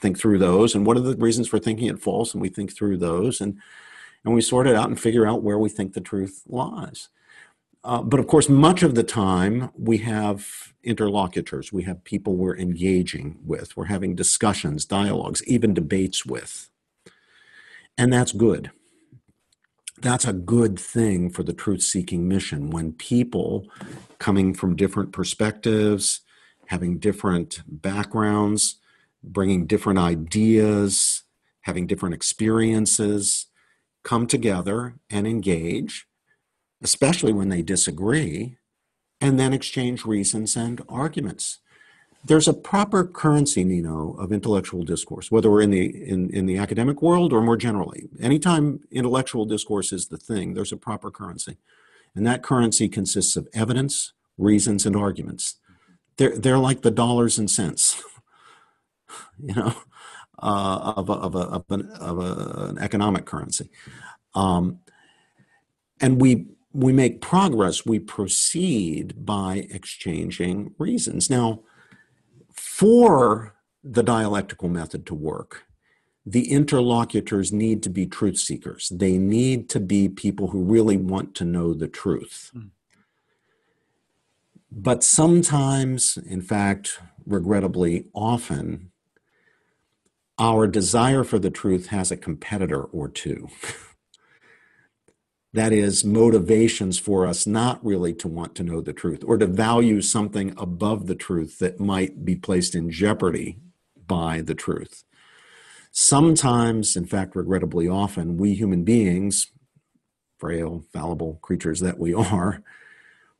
think through those. And what are the reasons for thinking it false? And we think through those. And we sort it out and figure out where we think the truth lies. But of course, much of the time, we have interlocutors. We have people we're engaging with. We're having discussions, dialogues, even debates with. And that's good. That's a good thing for the truth-seeking mission. When people coming from different perspectives, having different backgrounds, bringing different ideas, having different experiences, come together and engage, especially when they disagree, and then exchange reasons and arguments. There's a proper currency, Nino, of intellectual discourse, whether we're in the academic world or more generally. Anytime intellectual discourse is the thing, there's a proper currency. And that currency consists of evidence, reasons, and arguments. They're like the dollars and cents, of an economic currency. And we make progress, we proceed by exchanging reasons. Now, for the dialectical method to work, the interlocutors need to be truth seekers. They need to be people who really want to know the truth. But sometimes, in fact, regrettably often, our desire for the truth has a competitor or two. That is, motivations for us not really to want to know the truth or to value something above the truth that might be placed in jeopardy by the truth. Sometimes, in fact, regrettably often, we human beings, frail, fallible creatures that we are,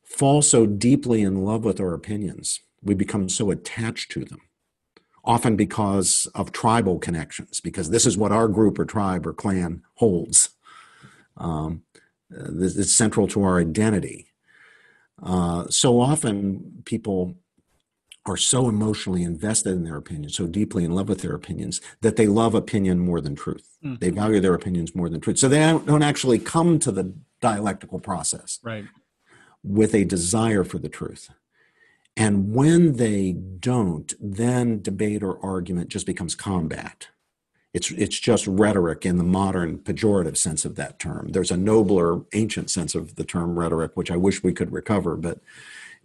fall so deeply in love with our opinions. We become so attached to them, often because of tribal connections, because this is what our group or tribe or clan holds. It's central to our identity. So often people are so emotionally invested in their opinions, so deeply in love with their opinions, that they love opinion more than truth. Mm-hmm. They value their opinions more than truth. So they don't actually come to the dialectical process with a desire for the truth. And when they don't, then debate or argument just becomes combat. It's just rhetoric in the modern pejorative sense of that term. There's a nobler ancient sense of the term rhetoric, which I wish we could recover, but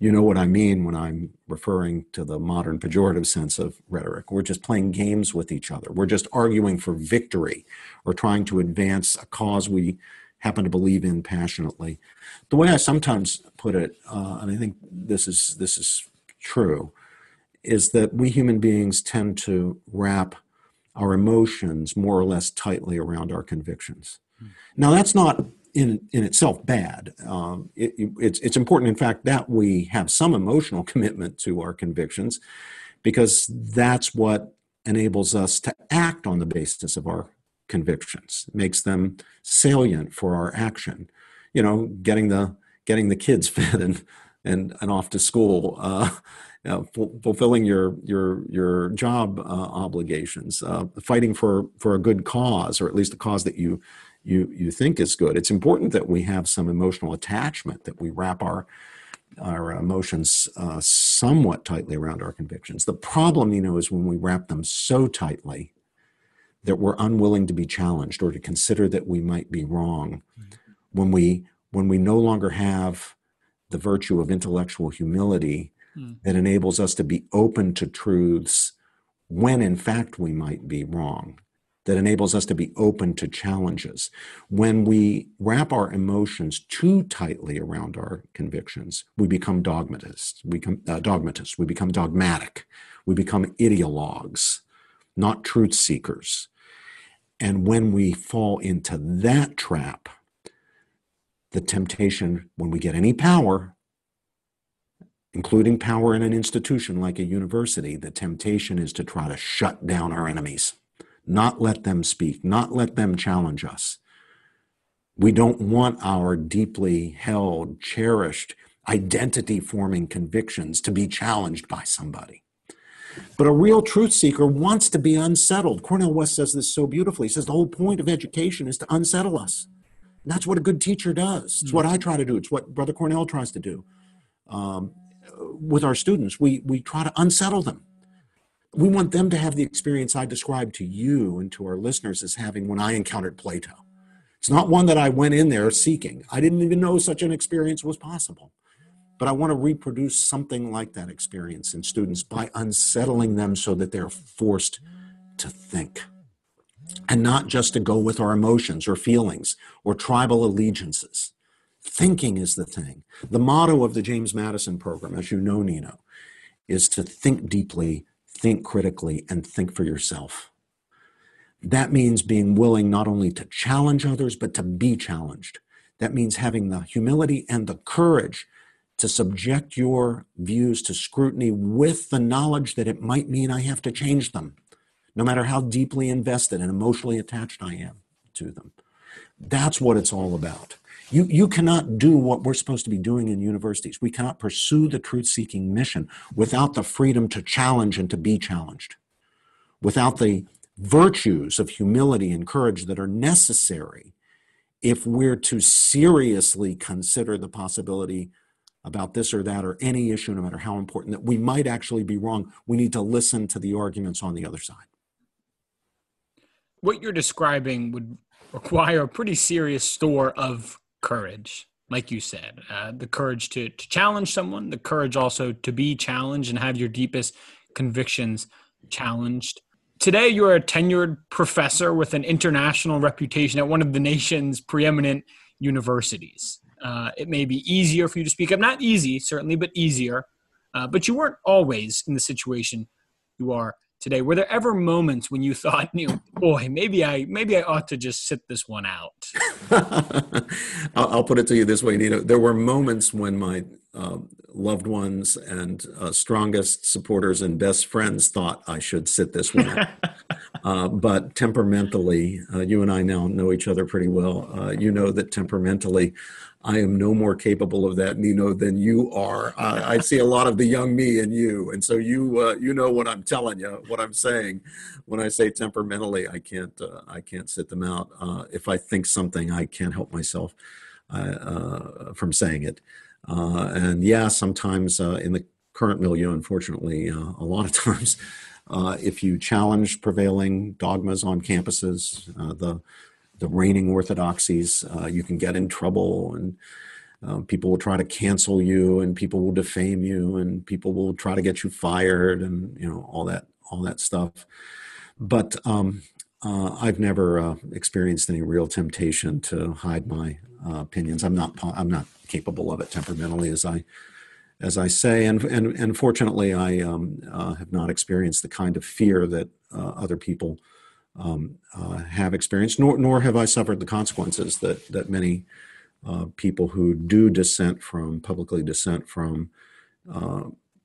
you know what I mean when I'm referring to the modern pejorative sense of rhetoric. We're just playing games with each other. We're just arguing for victory or trying to advance a cause we happen to believe in passionately. The way I sometimes put it, and I think this is true, is that we human beings tend to wrap our emotions more or less tightly around our convictions. Now, that's not in itself bad. It's important, in fact, that we have some emotional commitment to our convictions, because that's what enables us to act on the basis of our convictions. It makes them salient for our action. You know, getting the kids fed and off to school, fulfilling your job obligations, fighting for a good cause, or at least a cause that you think is good. It's important that we have some emotional attachment, that we wrap our emotions somewhat tightly around our convictions. The problem, is when we wrap them so tightly that we're unwilling to be challenged or to consider that we might be wrong. When we no longer have the virtue of intellectual humility that enables us to be open to truths when in fact we might be wrong, that enables us to be open to challenges. When we wrap our emotions too tightly around our convictions, we become dogmatists. We become dogmatic. We become ideologues, not truth seekers. And when we fall into that trap, the temptation when we get any power, including power in an institution like a university, the temptation is to try to shut down our enemies, not let them speak, not let them challenge us. We don't want our deeply held, cherished, identity-forming convictions to be challenged by somebody. But a real truth seeker wants to be unsettled. Cornel West says this so beautifully. He says the whole point of education is to unsettle us. And that's what a good teacher does. It's what I try to do. It's what Brother Cornel tries to do with our students. We try to unsettle them. We want them to have the experience I described to you and to our listeners as having when I encountered Plato. It's not one that I went in there seeking. I didn't even know such an experience was possible. But I want to reproduce something like that experience in students by unsettling them so that they're forced to think. And not just to go with our emotions or feelings or tribal allegiances. Thinking is the thing. The motto of the James Madison Program, as you know, Nino, is to think deeply, think critically, and think for yourself. That means being willing not only to challenge others, but to be challenged. That means having the humility and the courage to subject your views to scrutiny with the knowledge that it might mean I have to change them, no matter how deeply invested and emotionally attached I am to them. That's what it's all about. You cannot do what we're supposed to be doing in universities. We cannot pursue the truth-seeking mission without the freedom to challenge and to be challenged, without the virtues of humility and courage that are necessary if we're to seriously consider the possibility about this or that or any issue, no matter how important, that we might actually be wrong. We need to listen to the arguments on the other side. What you're describing would require a pretty serious store of courage, like you said, the courage to challenge someone, the courage also to be challenged and have your deepest convictions challenged. Today, you're a tenured professor with an international reputation at one of the nation's preeminent universities. It may be easier for you to speak up. Not easy, certainly, but easier. But you weren't always in the situation you are today. Were there ever moments when you thought, boy, maybe I ought to just sit this one out? I'll put it to you this way, Nino. There were moments when my loved ones and strongest supporters and best friends thought I should sit this one out. But temperamentally, you and I now know each other pretty well. You know that temperamentally, I am no more capable of that, Nino, than you are. I see a lot of the young me in you. And so you know what I'm telling you, what I'm saying. When I say temperamentally, I can't sit them out. If I think something, I can't help myself from saying it. And yeah, sometimes in the current milieu, unfortunately, a lot of times, if you challenge prevailing dogmas on campuses, the reigning orthodoxies, you can get in trouble, and people will try to cancel you, and people will defame you, and people will try to get you fired, and all that stuff. But I've never experienced any real temptation to hide my opinions. I'm not capable of it temperamentally, as I say, and fortunately, I have not experienced the kind of fear that other people have experienced, nor have I suffered the consequences that many people who do publicly dissent from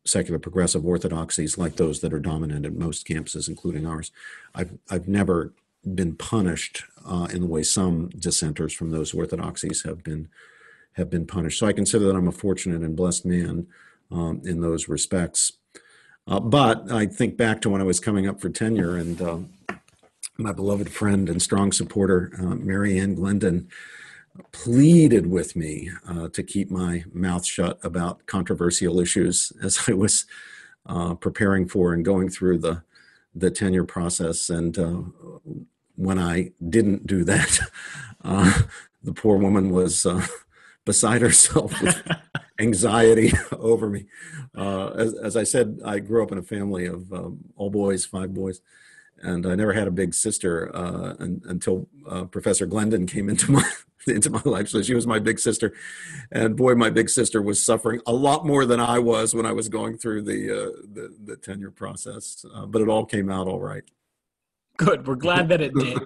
secular progressive orthodoxies, like those that are dominant at most campuses, including ours. I've never been punished in the way some dissenters from those orthodoxies have been punished. So I consider that I'm a fortunate and blessed man in those respects. But I think back to when I was coming up for tenure, and my beloved friend and strong supporter, Mary Ann Glendon, pleaded with me to keep my mouth shut about controversial issues as I was preparing for and going through the tenure process. And when I didn't do that, the poor woman was beside herself with anxiety over me. As I said, I grew up in a family of all boys, 5 boys, and I never had a big sister until Professor Glendon came into my life. So she was my big sister, and boy, my big sister was suffering a lot more than I was when I was going through the tenure process. But it all came out all right. Good. We're glad that it did.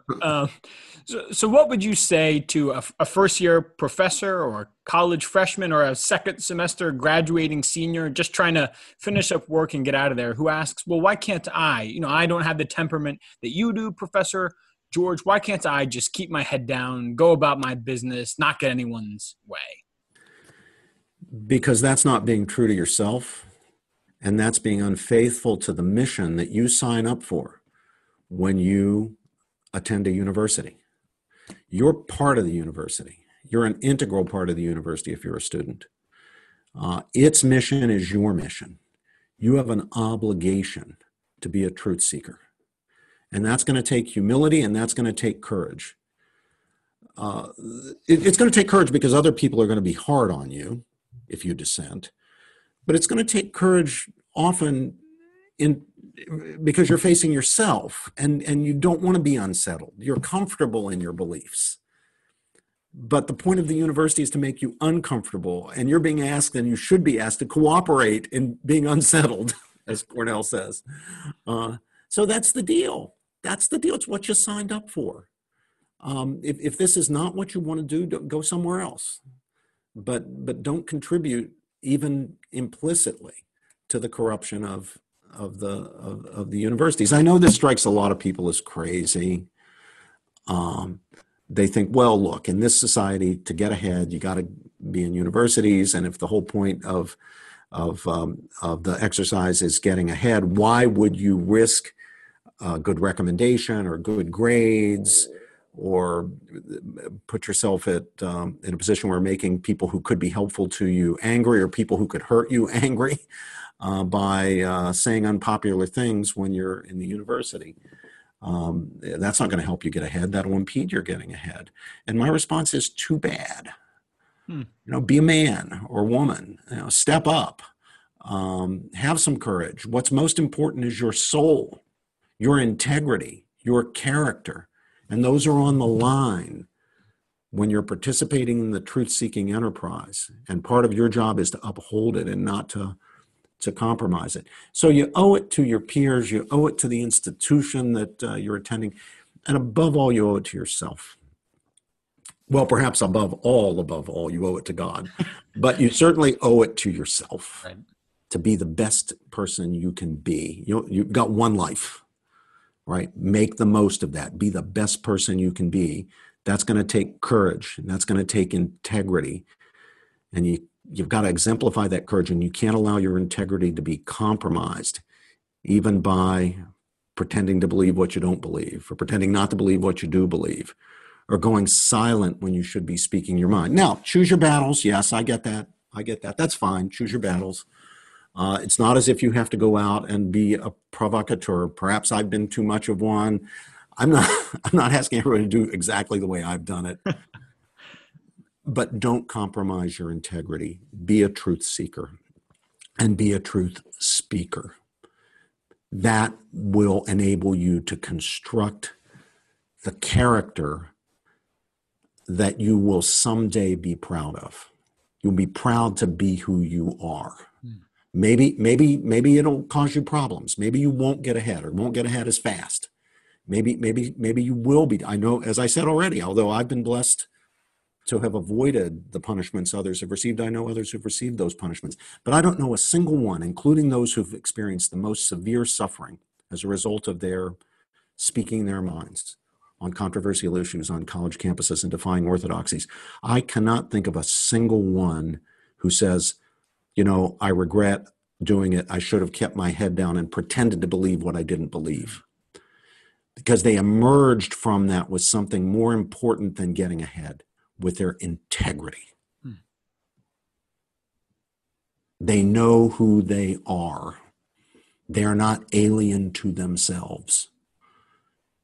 So what would you say to a first-year professor or a college freshman or a second-semester graduating senior just trying to finish up work and get out of there who asks, well, why can't I? You know, I don't have the temperament that you do, Professor George. Why can't I just keep my head down, go about my business, not get anyone's way? Because that's not being true to yourself, and that's being unfaithful to the mission that you sign up for when you attend a university. You're part of the university. You're an integral part of the university if you're a student. Its mission is your mission. You have an obligation to be a truth seeker. And that's going to take humility, and that's going to take courage. It's going to take courage because other people are going to be hard on you if you dissent. But it's going to take courage often because you're facing yourself, and you don't want to be unsettled. You're comfortable in your beliefs. But the point of the university is to make you uncomfortable, and you're being asked, and you should be asked, to cooperate in being unsettled, as Cornell says. So that's the deal. That's the deal. It's what you signed up for. If this is not what you want to do, don't go somewhere else. But don't contribute even implicitly to the corruption of the universities. I know this strikes a lot of people as crazy. They think, well, look, in this society, to get ahead, you got to be in universities, and if the whole point of the exercise is getting ahead, why would you risk a good recommendation or good grades or put yourself at in a position where making people who could be helpful to you angry or people who could hurt you angry by saying unpopular things when you're in the university? That's not going to help you get ahead. That'll impede your getting ahead. And my response is, too bad. You know, be a man or woman, you know, step up, have some courage. What's most important is your soul, your integrity, your character. And those are on the line when you're participating in the truth-seeking enterprise. And part of your job is to uphold it and not to compromise it. So you owe it to your peers. You owe it to the institution that you're attending. And above all, you owe it to yourself. Well, perhaps above all, you owe it to God, but you certainly owe it to yourself, right, to be the best person you can be. You've got one life, right? Make the most of that. Be the best person you can be. That's going to take courage, and that's going to take integrity. And you've got to exemplify that courage, and you can't allow your integrity to be compromised, even by pretending to believe what you don't believe or pretending not to believe what you do believe, or going silent when you should be speaking your mind. Now, choose your battles. Yes, I get that. That's fine. Choose your battles. It's not as if you have to go out and be a provocateur. Perhaps I've been too much of one. I'm not asking everyone to do exactly the way I've done it. But don't compromise your integrity. Be a truth seeker and be a truth speaker. That will enable you to construct the character that you will someday be proud of. You'll be proud to be who you are. Maybe it'll cause you problems. Maybe you won't get ahead or won't get ahead as fast. Maybe you will be. I know, as I said already, although I've been blessed to have avoided the punishments others have received, I know others who've received those punishments. But I don't know a single one, including those who've experienced the most severe suffering as a result of their speaking their minds on controversial issues on college campuses and defying orthodoxies. I cannot think of a single one who says, you know, I regret doing it. I should have kept my head down and pretended to believe what I didn't believe. Because they emerged from that with something more important than getting ahead, with their integrity. They know who they are. They are not alien to themselves.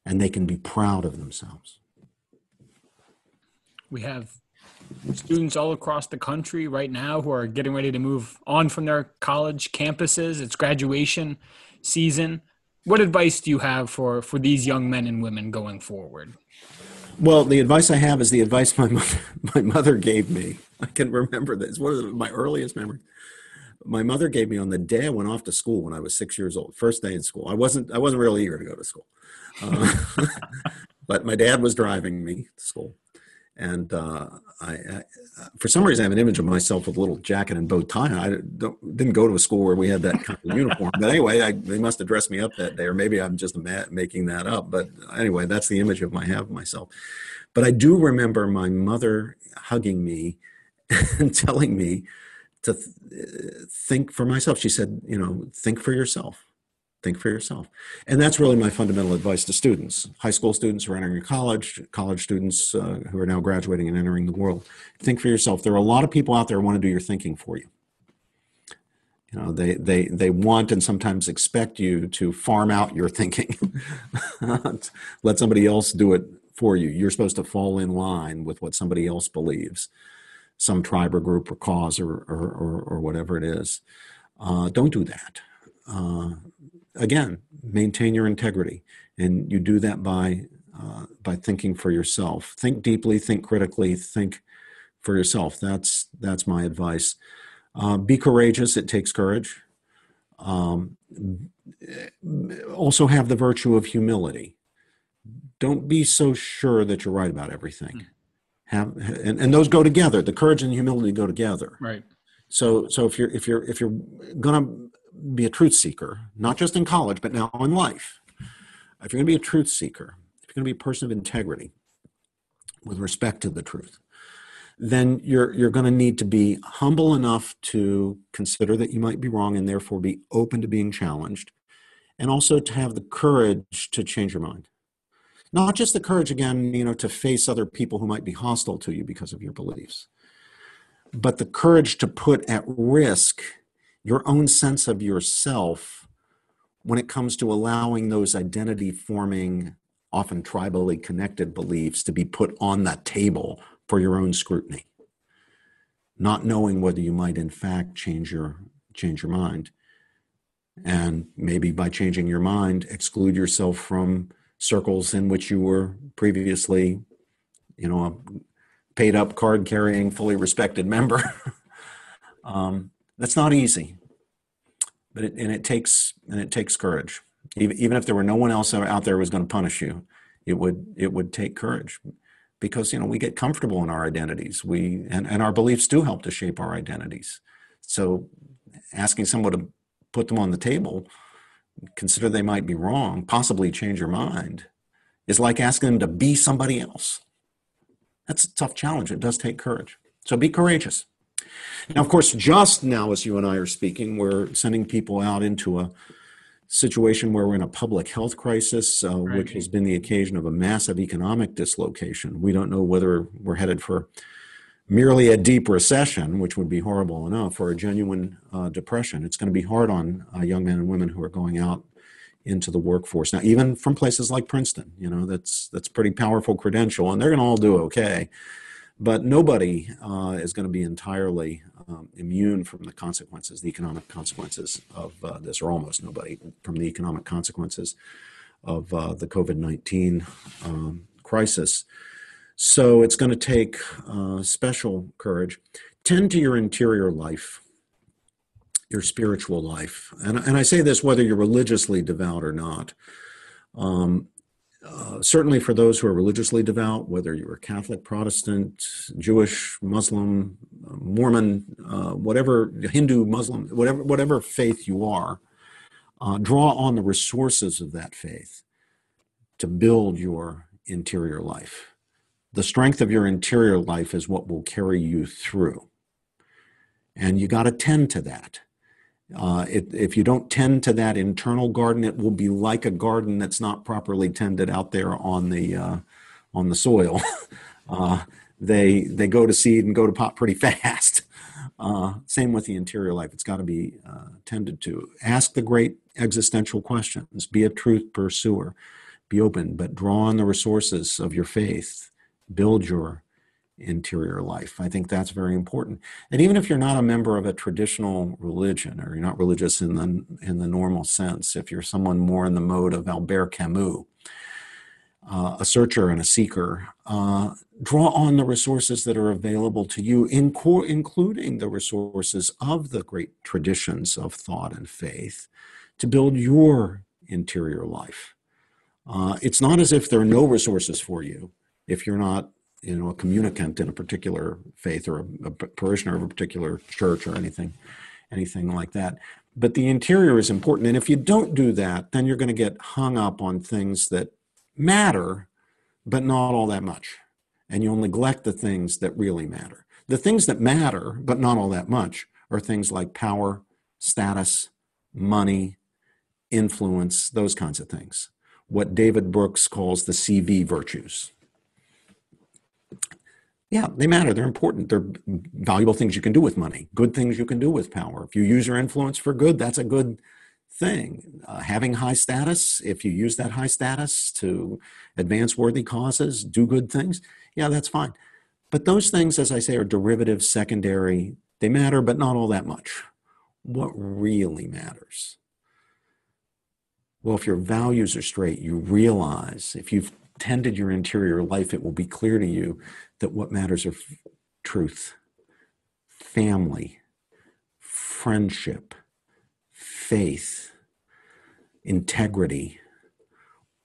And they can be proud of themselves. We have students all across the country right now who are getting ready to move on from their college campuses. It's graduation season. What advice do you have for these young men and women going forward? Well, the advice I have is the advice my mother gave me. I can remember this. One of my earliest memories my mother gave me on the day I went off to school when I was 6 years old, first day in school. I wasn't really eager to go to school. But my dad was driving me to school. And I for some reason, I have an image of myself with a little jacket and bow tie. I didn't go to a school where we had that kind of uniform. But anyway, they must have dressed me up that day, or maybe I'm just making that up. But anyway, that's the image I have of myself. But I do remember my mother hugging me and telling me to think for myself. She said, you know, think for yourself. Think for yourself. And that's really my fundamental advice to students, high school students who are entering college, college students who are now graduating and entering the world. Think for yourself. There are a lot of people out there who want to do your thinking for you. You know, they want and sometimes expect you to farm out your thinking. Let somebody else do it for you. You're supposed to fall in line with what somebody else believes, some tribe or group or cause or whatever it is. Don't do that. Again, maintain your integrity, and you do that by thinking for yourself. Think deeply, think critically, think for yourself. That's my advice. Be courageous. It takes courage. Also have the virtue of humility. Don't be so sure that you're right about everything. And those go together. The courage and humility go together. Right. So if you're gonna be a truth seeker, not just in college, but now in life. If you're going to be a truth seeker, if you're going to be a person of integrity with respect to the truth, then you're going to need to be humble enough to consider that you might be wrong and therefore be open to being challenged, and also to have the courage to change your mind. Not just the courage, again, you know, to face other people who might be hostile to you because of your beliefs, but the courage to put at risk your own sense of yourself when it comes to allowing those identity-forming, often tribally connected beliefs to be put on the table for your own scrutiny, not knowing whether you might in fact change your mind. And maybe by changing your mind, exclude yourself from circles in which you were previously, you know, a paid-up, card-carrying, fully respected member. That's not easy, but it takes courage. Even if there were no one else out there who was going to punish you, it would take courage, because you know we get comfortable in our identities. And our beliefs do help to shape our identities. So, asking someone to put them on the table, consider they might be wrong, possibly change your mind, is like asking them to be somebody else. That's a tough challenge. It does take courage. So be courageous. Now, of course, just now as you and I are speaking, we're sending people out into a situation where we're in a public health crisis, right, which has been the occasion of a massive economic dislocation. We don't know whether we're headed for merely a deep recession, which would be horrible enough, or a genuine depression. It's going to be hard on young men and women who are going out into the workforce. Now, even from places like Princeton, you know, that's pretty powerful credential, and they're going to all do okay. But nobody is going to be entirely immune from the consequences, the economic consequences of this, or almost nobody from the economic consequences of the COVID-19 crisis. So it's going to take special courage. Tend to your interior life, your spiritual life. And I say this whether you're religiously devout or not. Certainly for those who are religiously devout, whether you're Catholic, Protestant, Jewish, Muslim, Mormon, whatever, Hindu, Muslim, whatever faith you are, draw on the resources of that faith to build your interior life. The strength of your interior life is what will carry you through. And you got to tend to that. If you don't tend to that internal garden, it will be like a garden that's not properly tended out there on the soil. They go to seed and go to pot pretty fast. Same with the interior life; it's got to be tended to. Ask the great existential questions. Be a truth pursuer. Be open, but draw on the resources of your faith. Build your interior life. I think that's very important. And even if you're not a member of a traditional religion, or you're not religious in the normal sense, if you're someone more in the mode of Albert Camus, a searcher and a seeker, draw on the resources that are available to you, including the resources of the great traditions of thought and faith, to build your interior life. It's not as if there are no resources for you if you're not, a communicant in a particular faith or a parishioner of a particular church or anything like that. But the interior is important. And if you don't do that, then you're going to get hung up on things that matter, but not all that much. And you'll neglect the things that really matter. The things that matter, but not all that much, are things like power, status, money, influence, those kinds of things. What David Brooks calls the CV virtues. Yeah, they matter. They're important. They're valuable things you can do with money, good things you can do with power. If you use your influence for good, that's a good thing. Having high status, if you use that high status to advance worthy causes, do good things, yeah, that's fine. But those things, as I say, are derivative, secondary. They matter, but not all that much. What really matters? Well, if your values are straight, you realize, if you've tended your interior life, it will be clear to you that what matters are truth, family, friendship, faith, integrity,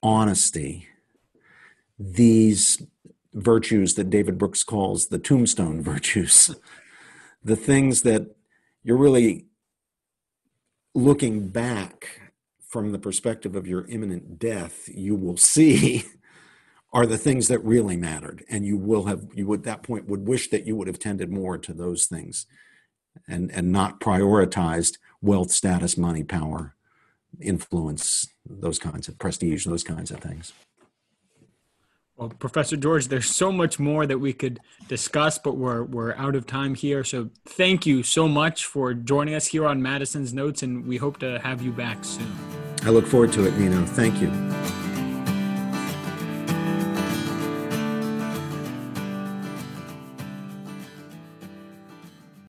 honesty. These virtues that David Brooks calls the tombstone virtues, the things that you're really looking back from the perspective of your imminent death, you will see are the things that really mattered. And you at that point would wish that you would have tended more to those things and not prioritized wealth, status, money, power, influence, those kinds of prestige, those kinds of things. Well, Professor George, there's so much more that we could discuss, but we're out of time here. So thank you so much for joining us here on Madison's Notes, and we hope to have you back soon. I look forward to it, Nino. Thank you.